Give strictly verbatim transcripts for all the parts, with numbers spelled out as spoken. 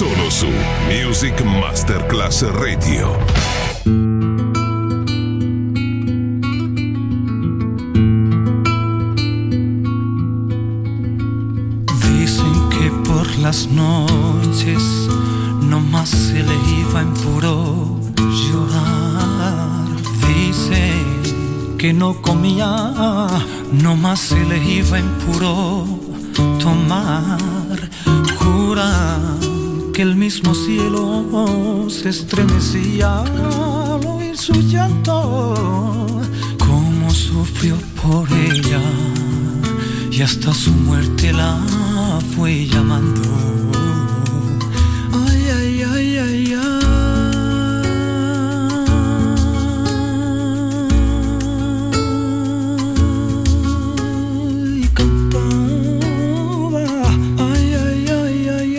Solo su Music Masterclass Radio. Estremecía al oír su llanto, cómo sufrió por ella, y hasta su muerte la fue llamando. Ay, ay, ay, ay, ay, y cantaba. Ay, ay, ay, ay, ay.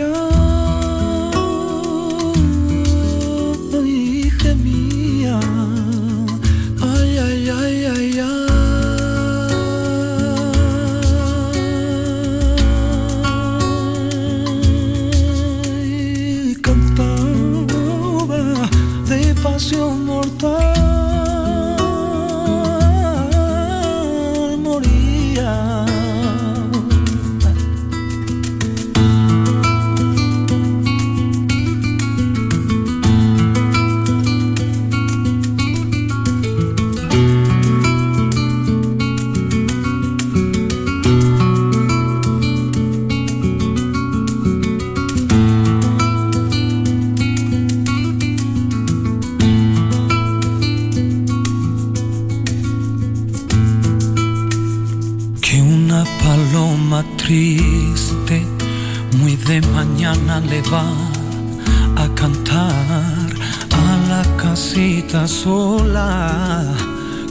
Sola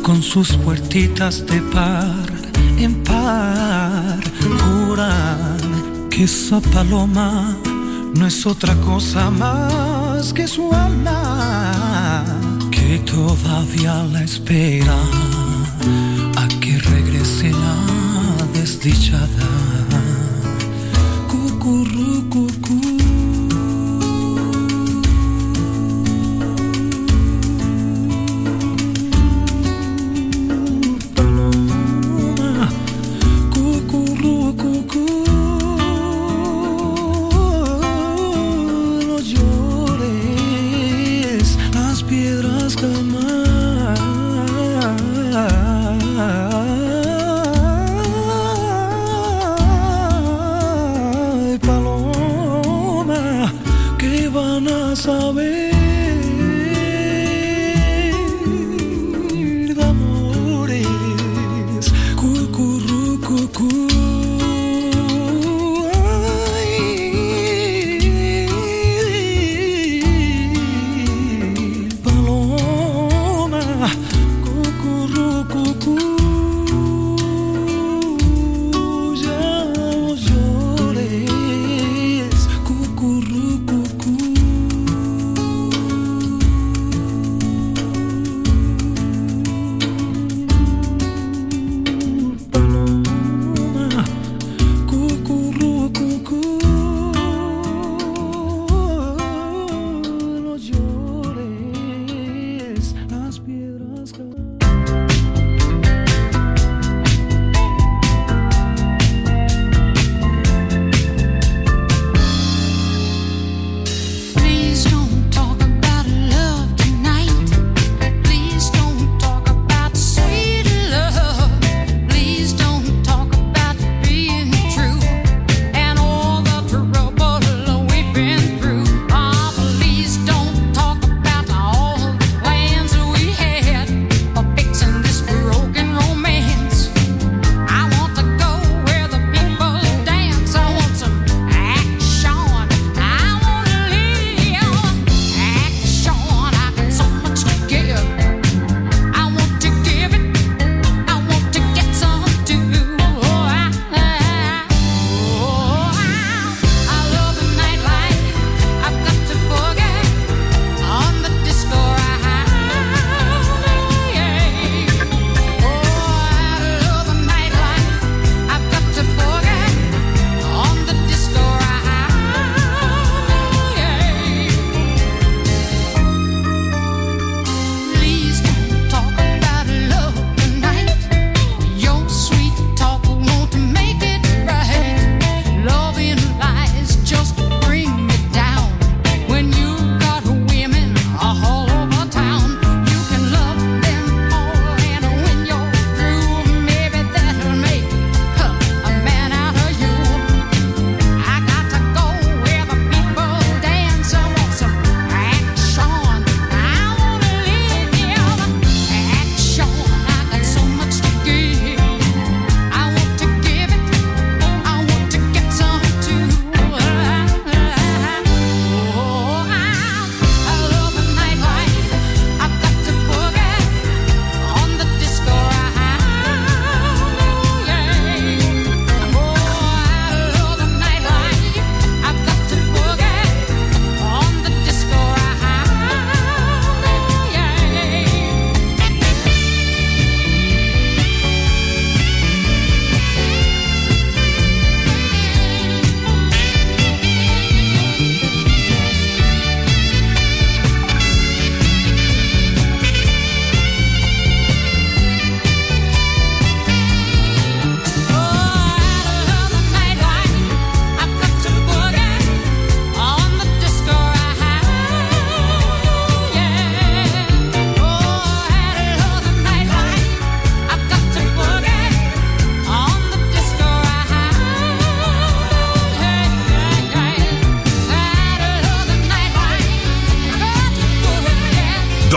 con sus puertitas de par en par, juran que esa paloma no es otra cosa más que su alma, que todavía la espera a que regrese la desdichada. Cucurú, cucú.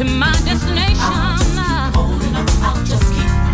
To my destination, I'll just keep holding on, I'll just keep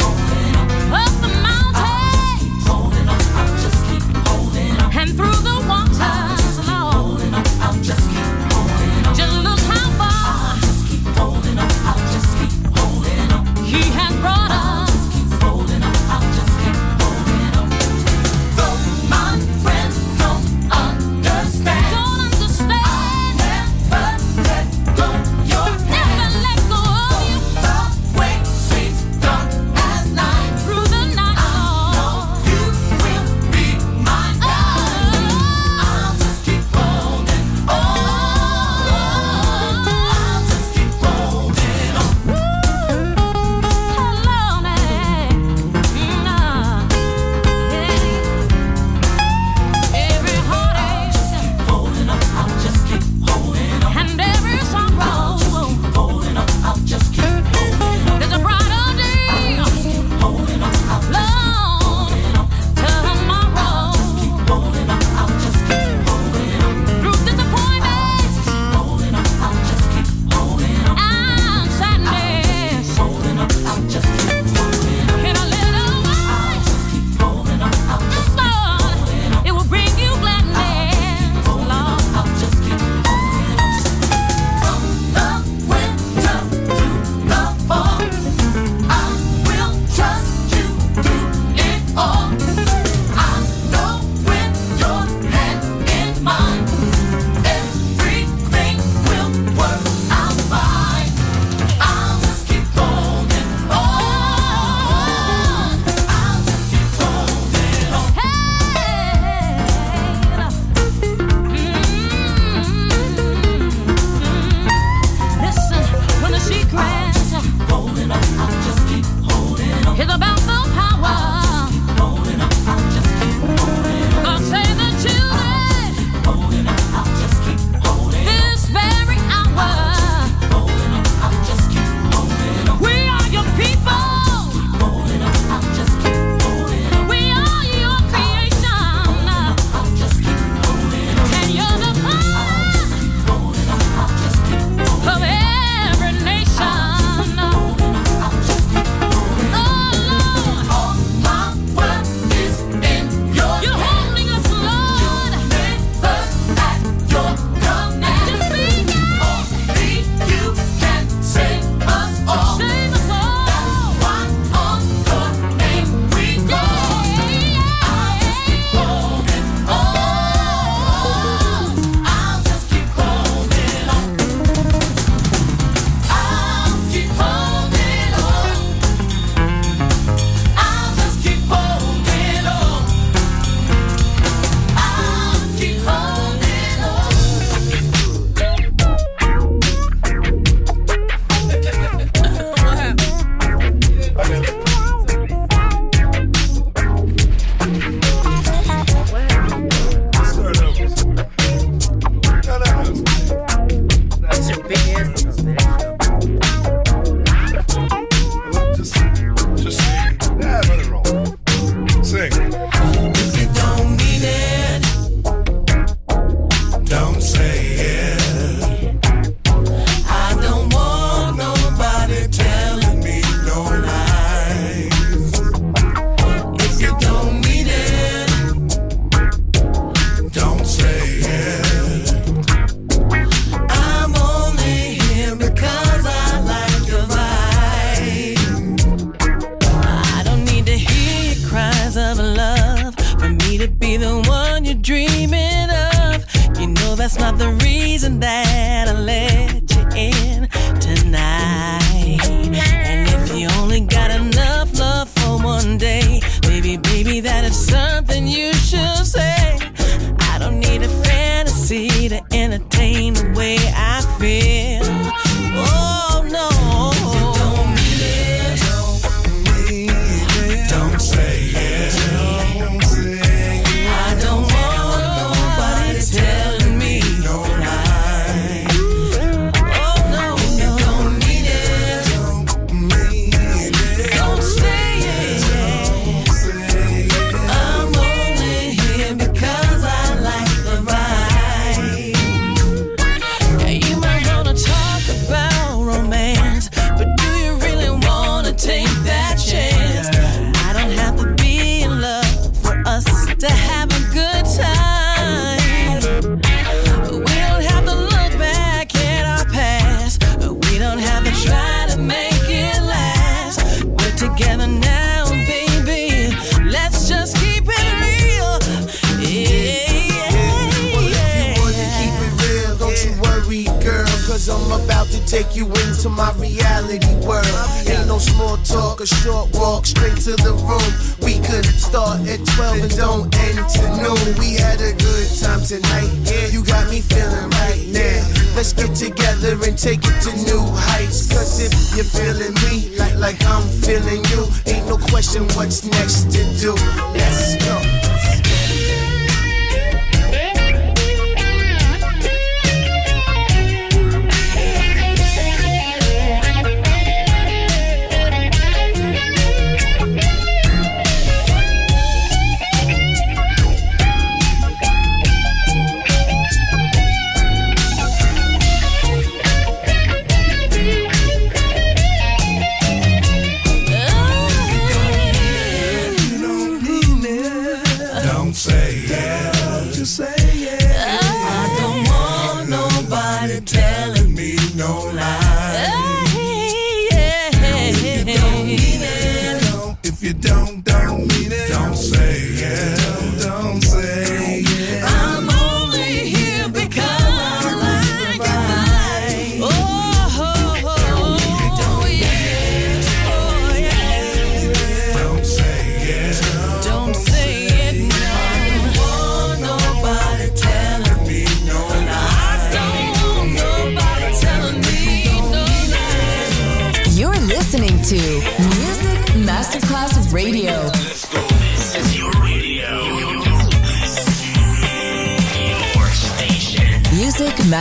take you into my reality world. Ain't no small talk, a short walk straight to the room. We could start at twelve and don't end to noon. We had a good time tonight, yeah, you got me feeling right now. Let's get together and take it to new heights. Cause if you're feeling me, like, like I'm feeling you, ain't no question what's next to do. Let's go.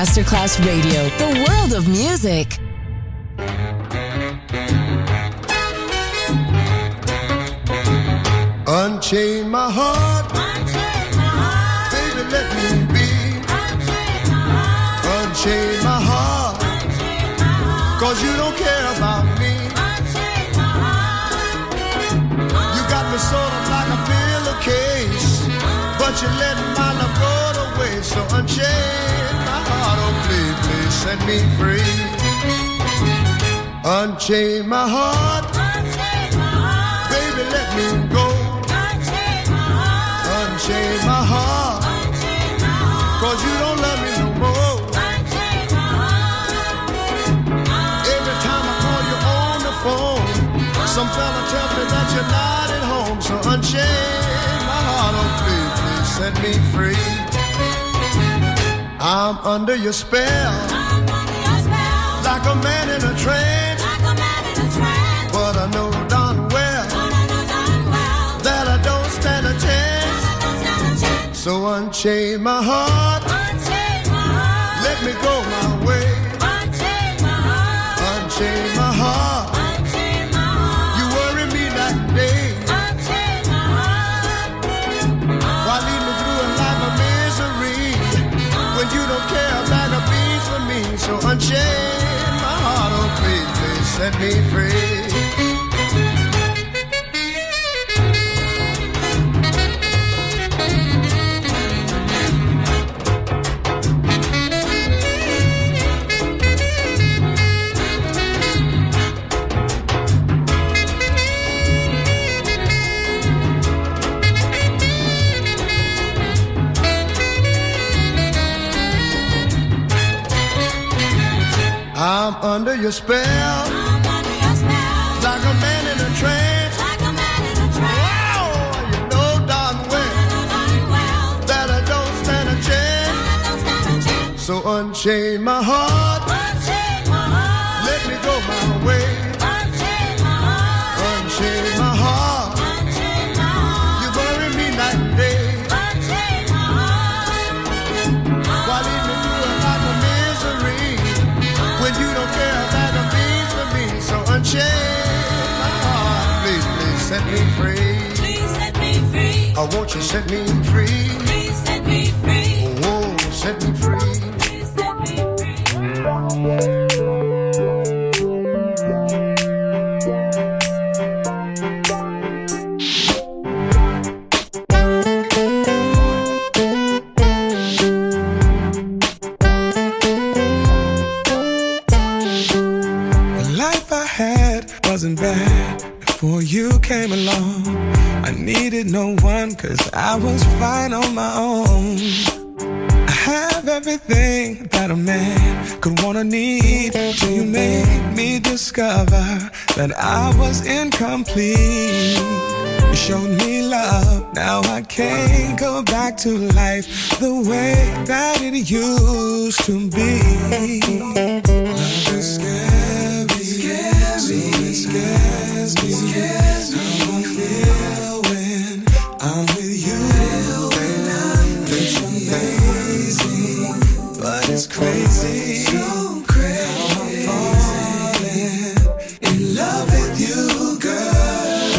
Masterclass Radio, the world of music. Unchain my heart, unchain my heart. Baby, let me be. Unchain my heart, unchain my heart. Unchain my heart. Cause you don't care about me. Unchain my heart. You got me sort of like a pillowcase, but you let my love go to waste. So unchain my heart. Please, please set me free. Unchain my heart, unchain my heart. Baby, let me go. Unchain my heart, unchain my heart. Unchain my heart. Cause you don't love me no more. Unchain my heart. Every time I call you on the phone, some fella tells me that you're not at home. So unchain my heart, oh please, please set me free. I'm under your spell, I'm under your spell. Like a man in a trance, like a man in a trance. But I know darn well, but I know darn well that I don't stand a chance. I don't stand a chance. So unchain my heart, unchain my heart. Let me go my way, unchain my heart. Unchain my heart, unchain my heart. You worry me that day, unchain my heart. Why lead me through a life of misery? You don't care about a beat for me. So unchain my heart, oh please, please set me free. I'm under your spell, I'm under your spell. Like a man in a trance, like a man in a trance. Oh, you know darn well, well that I don't stand a chance. I don't stand a chance. So unchain my heart, unchain my heart. Let me go my way, unchain my heart. Unchain my heart, unchain my heart. You bury me night and day, unchain my heart. Why leave me through a life of misery? You don't care that it means for me. So unchain my heart. Please, please set me free. Please set me free. I want you to set me free. Please set me free. Oh, oh, set me free. Please set me free. I was fine on my own. I had have everything that a man could wanna need, till you made me discover that I was incomplete. You showed me love, now I can't go back to life the way that it used to be. Love is scary, scary, so it scares me, scares me. How I feel when I'm with you. It's crazy, so crazy. How I'm falling in love with you, girl.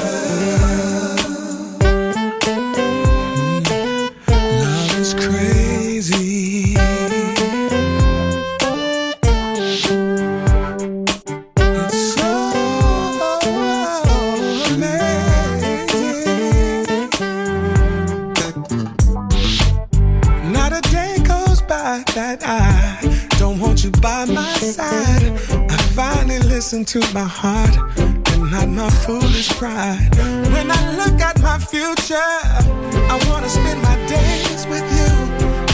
Love is crazy. It's so amazing. Not a day goes by that I by my side. I finally listen to my heart and not my foolish pride. When I look at my future, I wanna spend my days with you.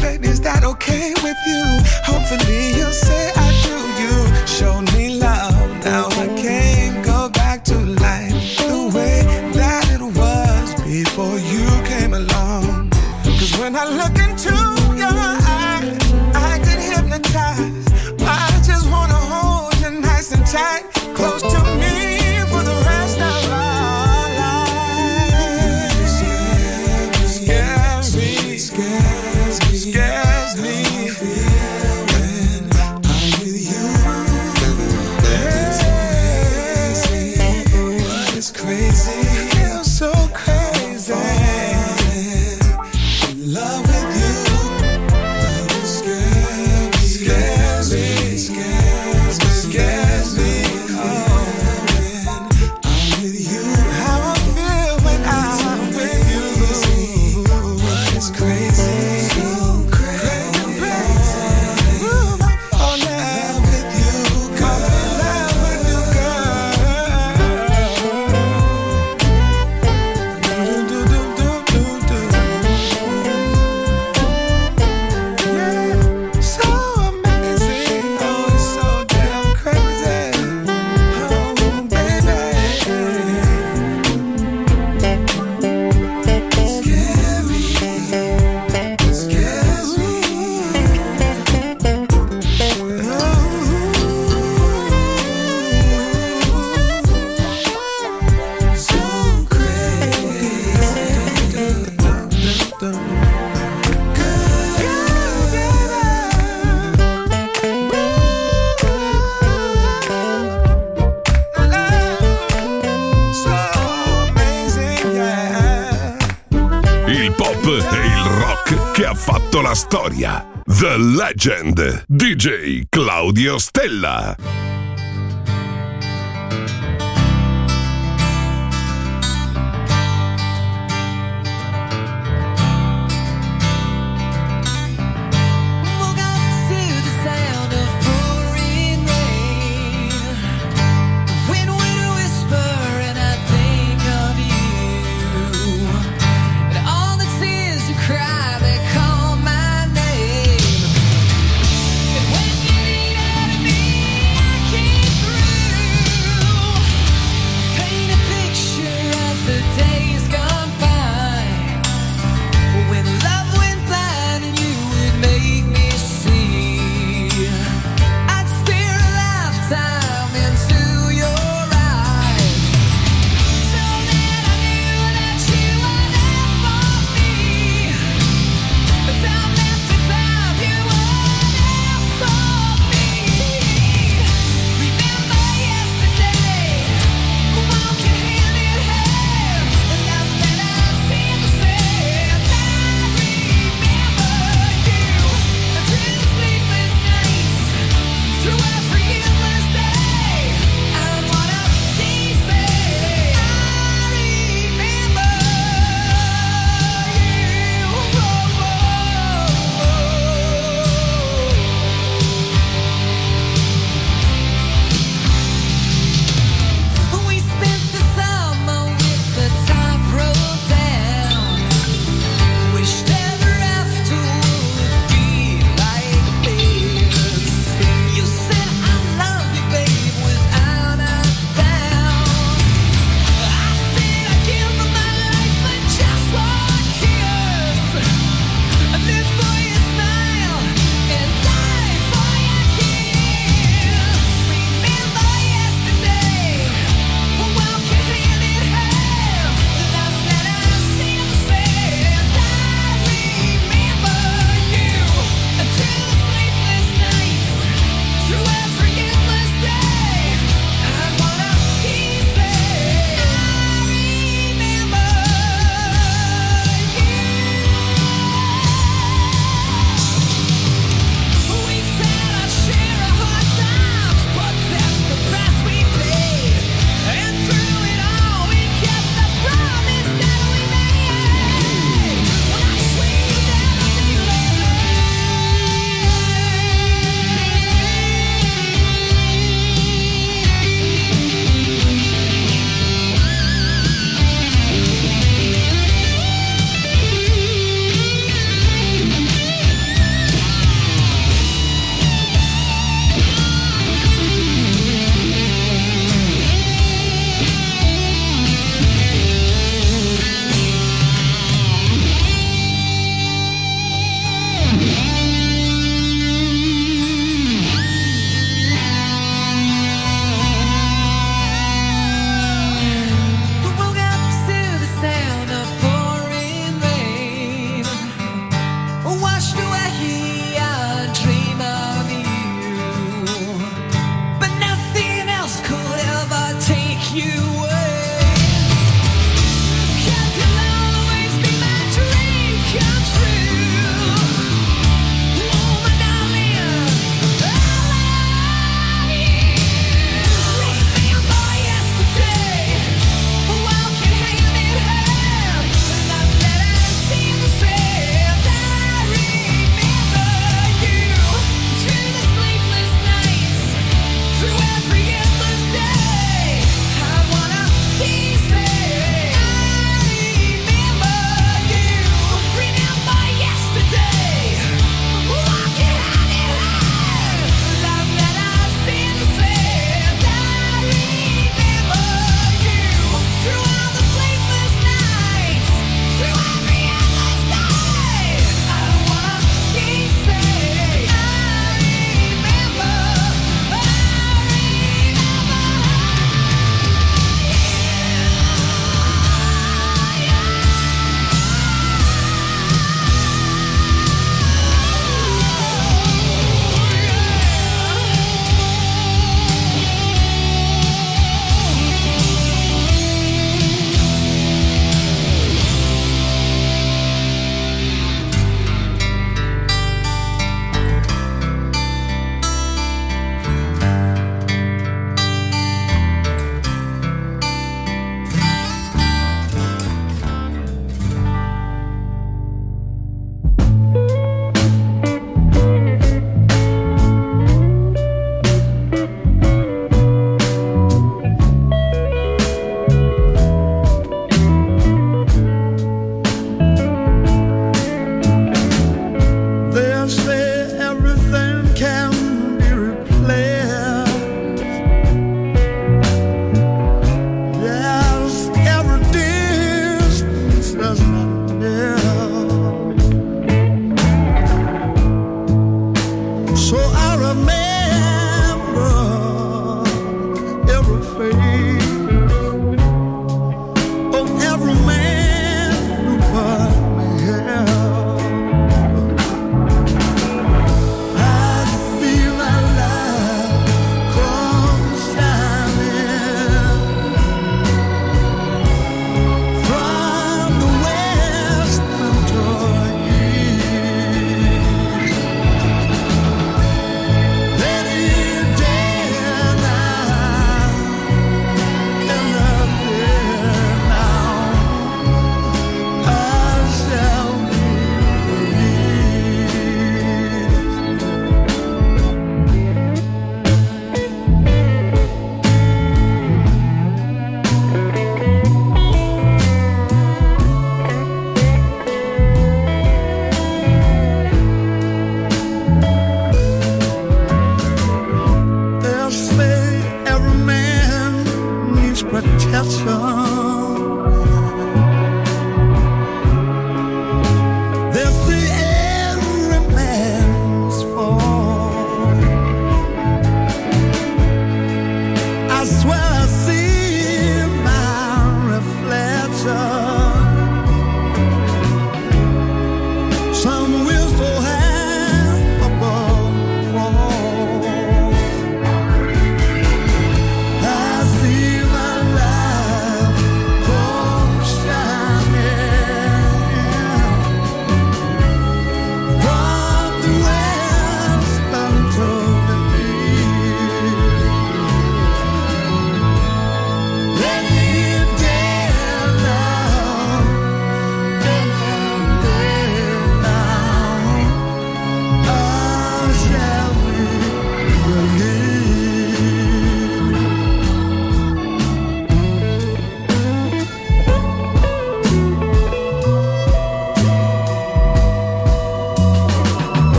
Baby, is that okay with you? Hopefully you'll say I do. You showed me love, now I can't go back to life the way that it was before you came along. Cause when I look into your eyes, I get hypnotized. I just wanna hold you nice and tight, close to me for the rest of our lives. Scares me, scares me, scares me. How I feel when I'm with you. It's crazy, but it's crazy. I feel so crazy. In love with you. Love is scary, scary. La storia. The Legend. D J Claudio Stella. I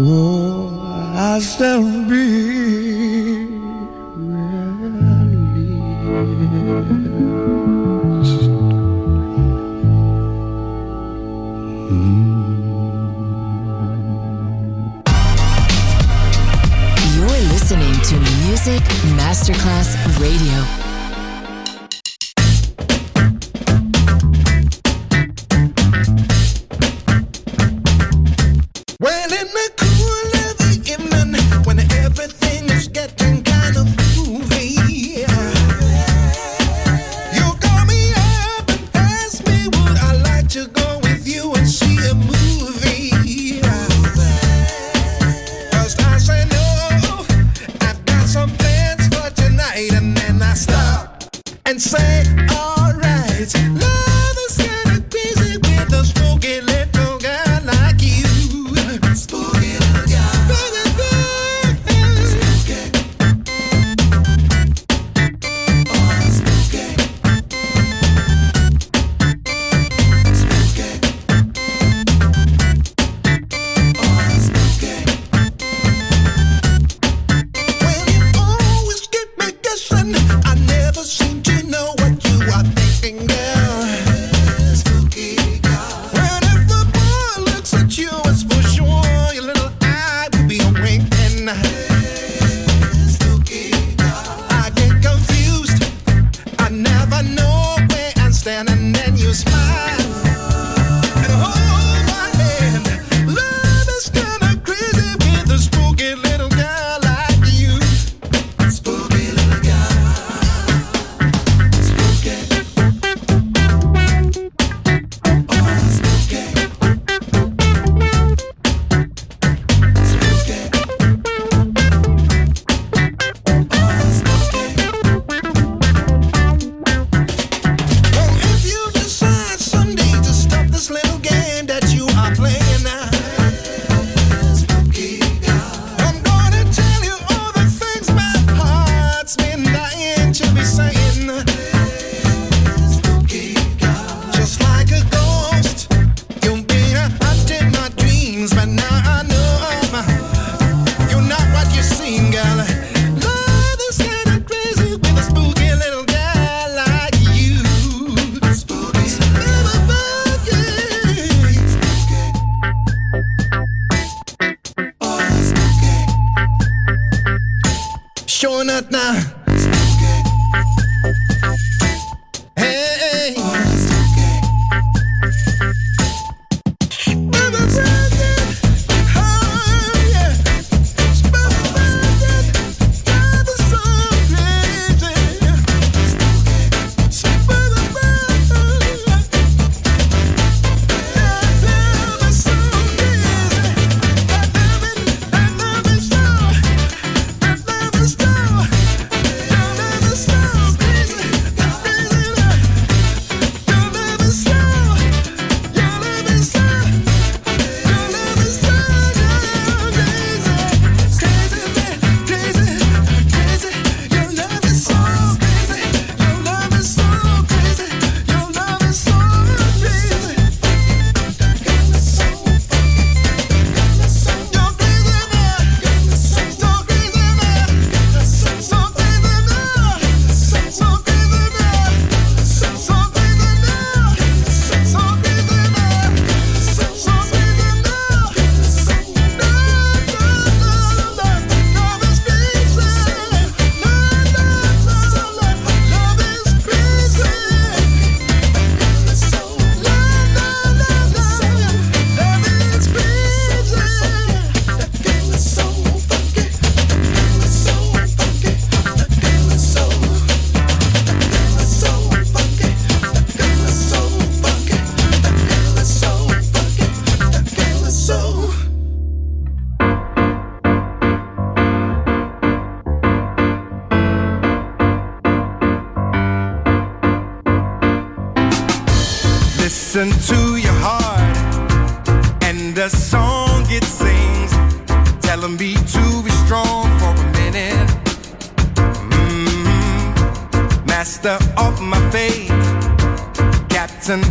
Oh, I shall be released. Mm. You're listening to Music Masterclass Radio.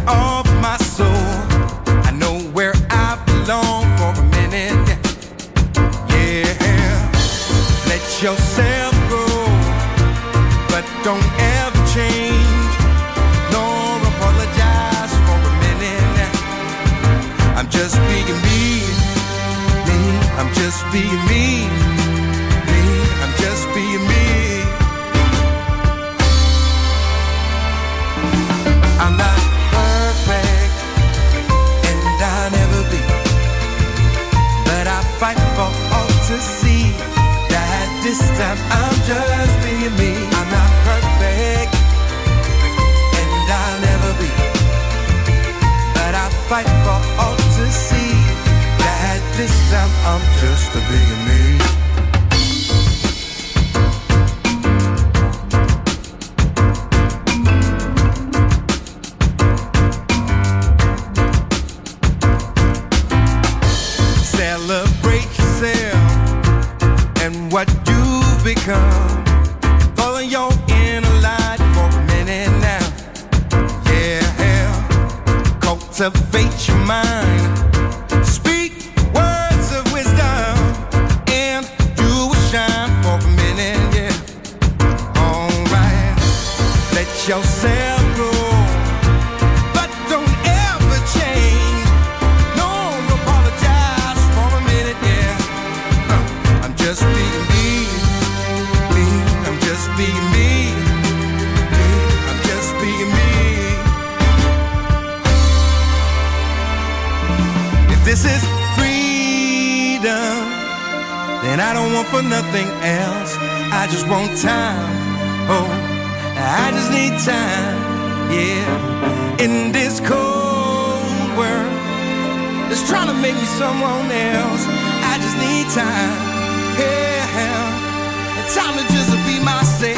Of my soul, I know where I belong for a minute. just being me, me, I'm just being me. I'm not perfect, and I'll never be, but I fight for all to see that this time I'm just being me. I'm not perfect, and I'll never be, but I fight for all to see that this time I'm just a being me. What you've become, follow your inner light for a minute now. Yeah, yeah. Cultivate your mind, speak words of wisdom, and you will shine for a minute, yeah. Alright, let yourself grow, but don't ever change. Don't apologize for a minute, yeah. uh, I'm just being be me, me, I'm just being me. If this is freedom, then I don't want for nothing else. I just want time, oh, I just need time, yeah. In this cold world, it's trying to make me someone else. I just need time, yeah. Time to just be myself.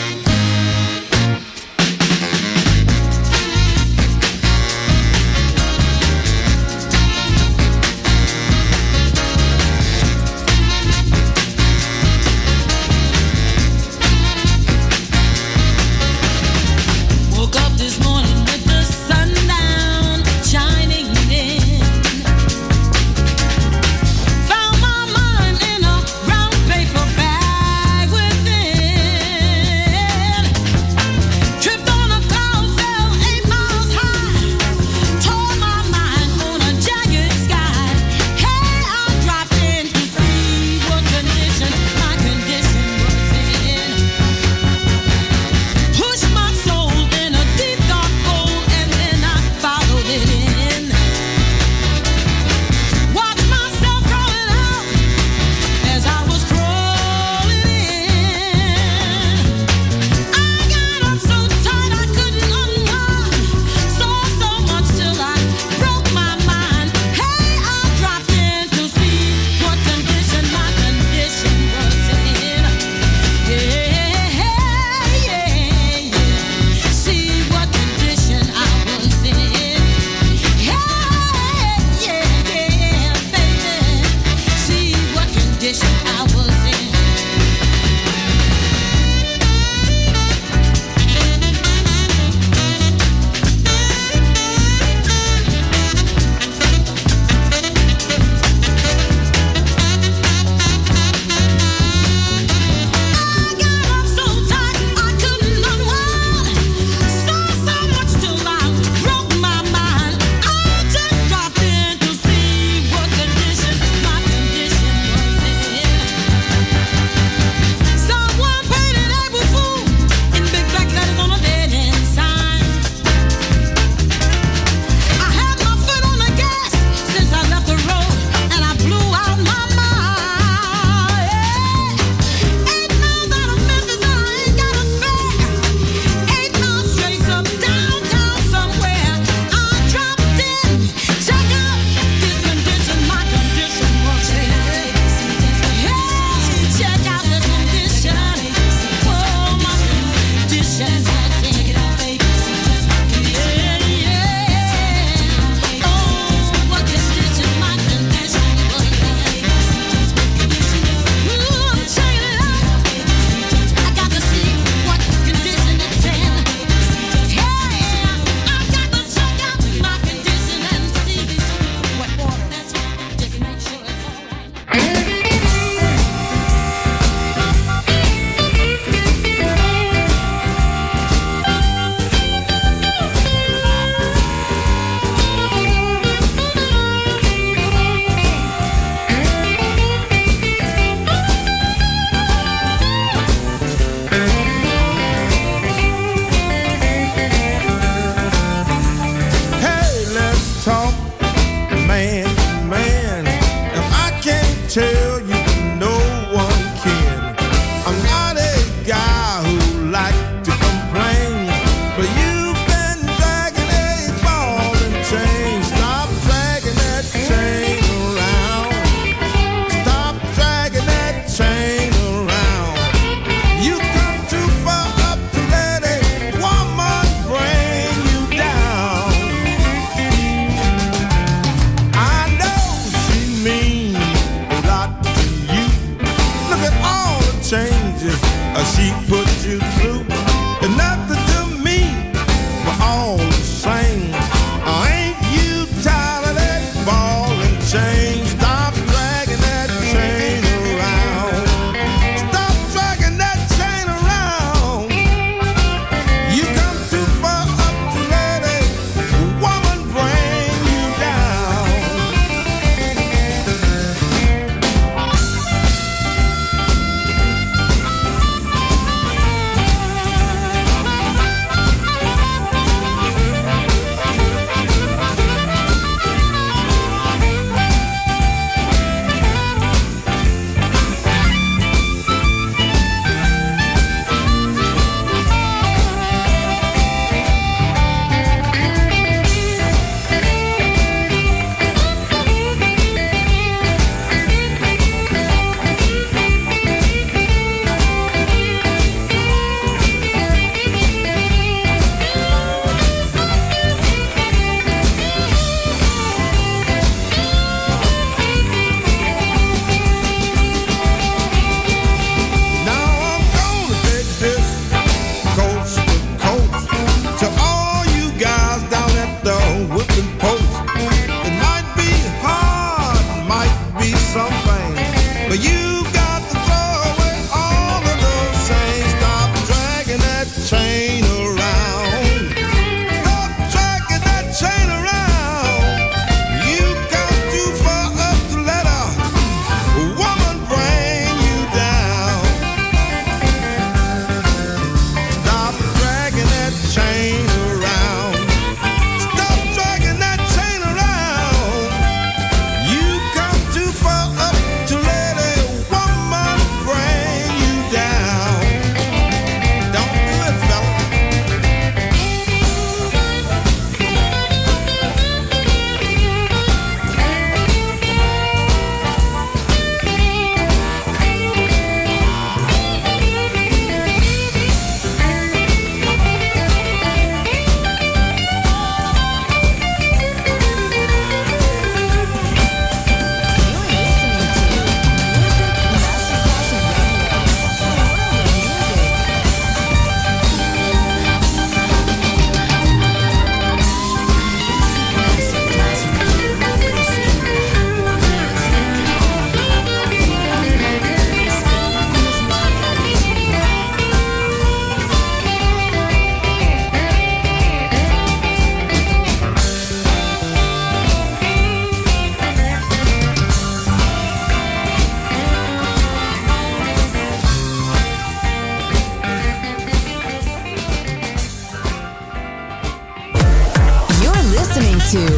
listening to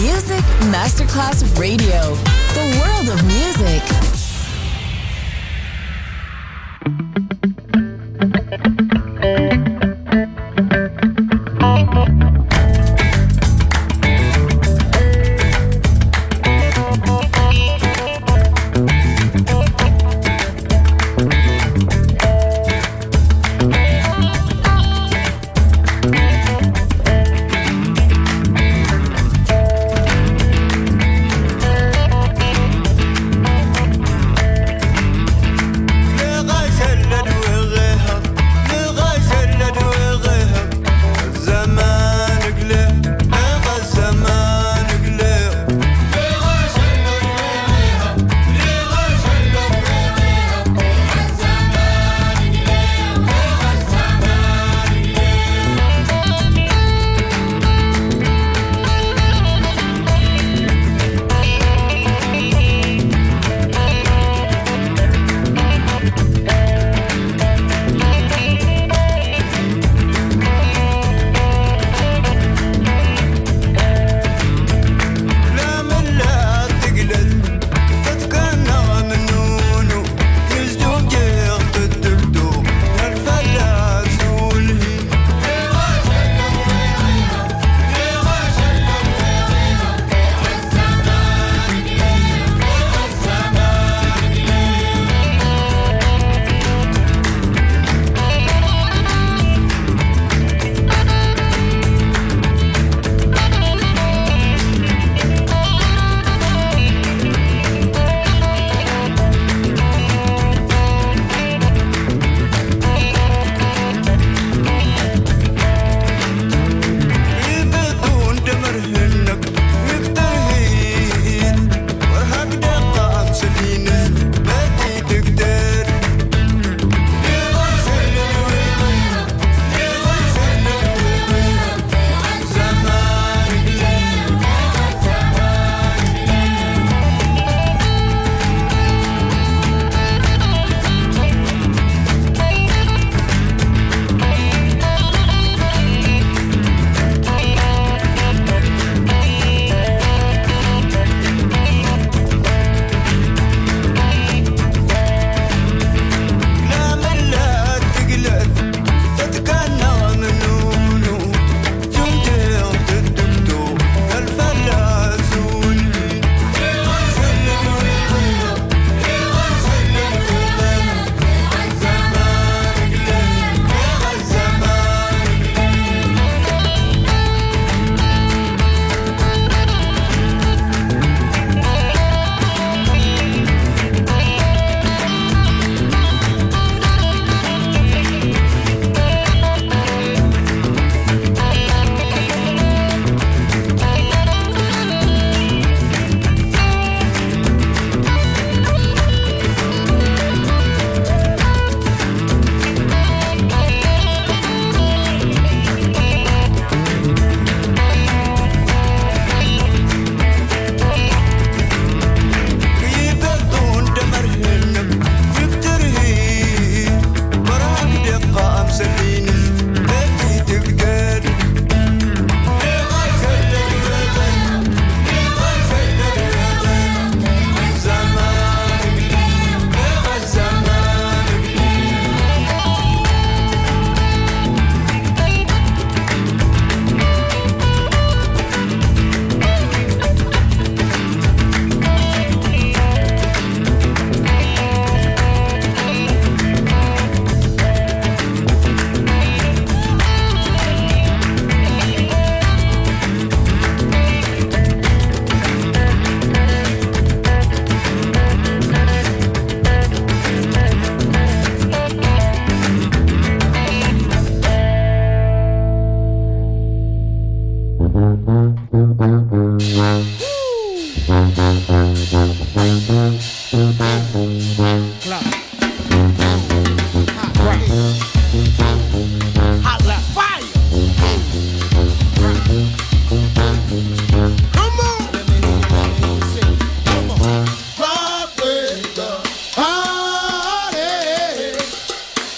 Music Masterclass Radio, the world of music.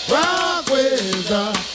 Rock with us.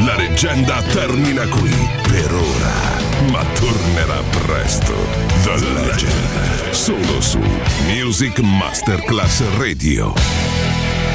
La leggenda termina qui per ora, ma tornerà presto. The Legend, solo su Music Masterclass Radio.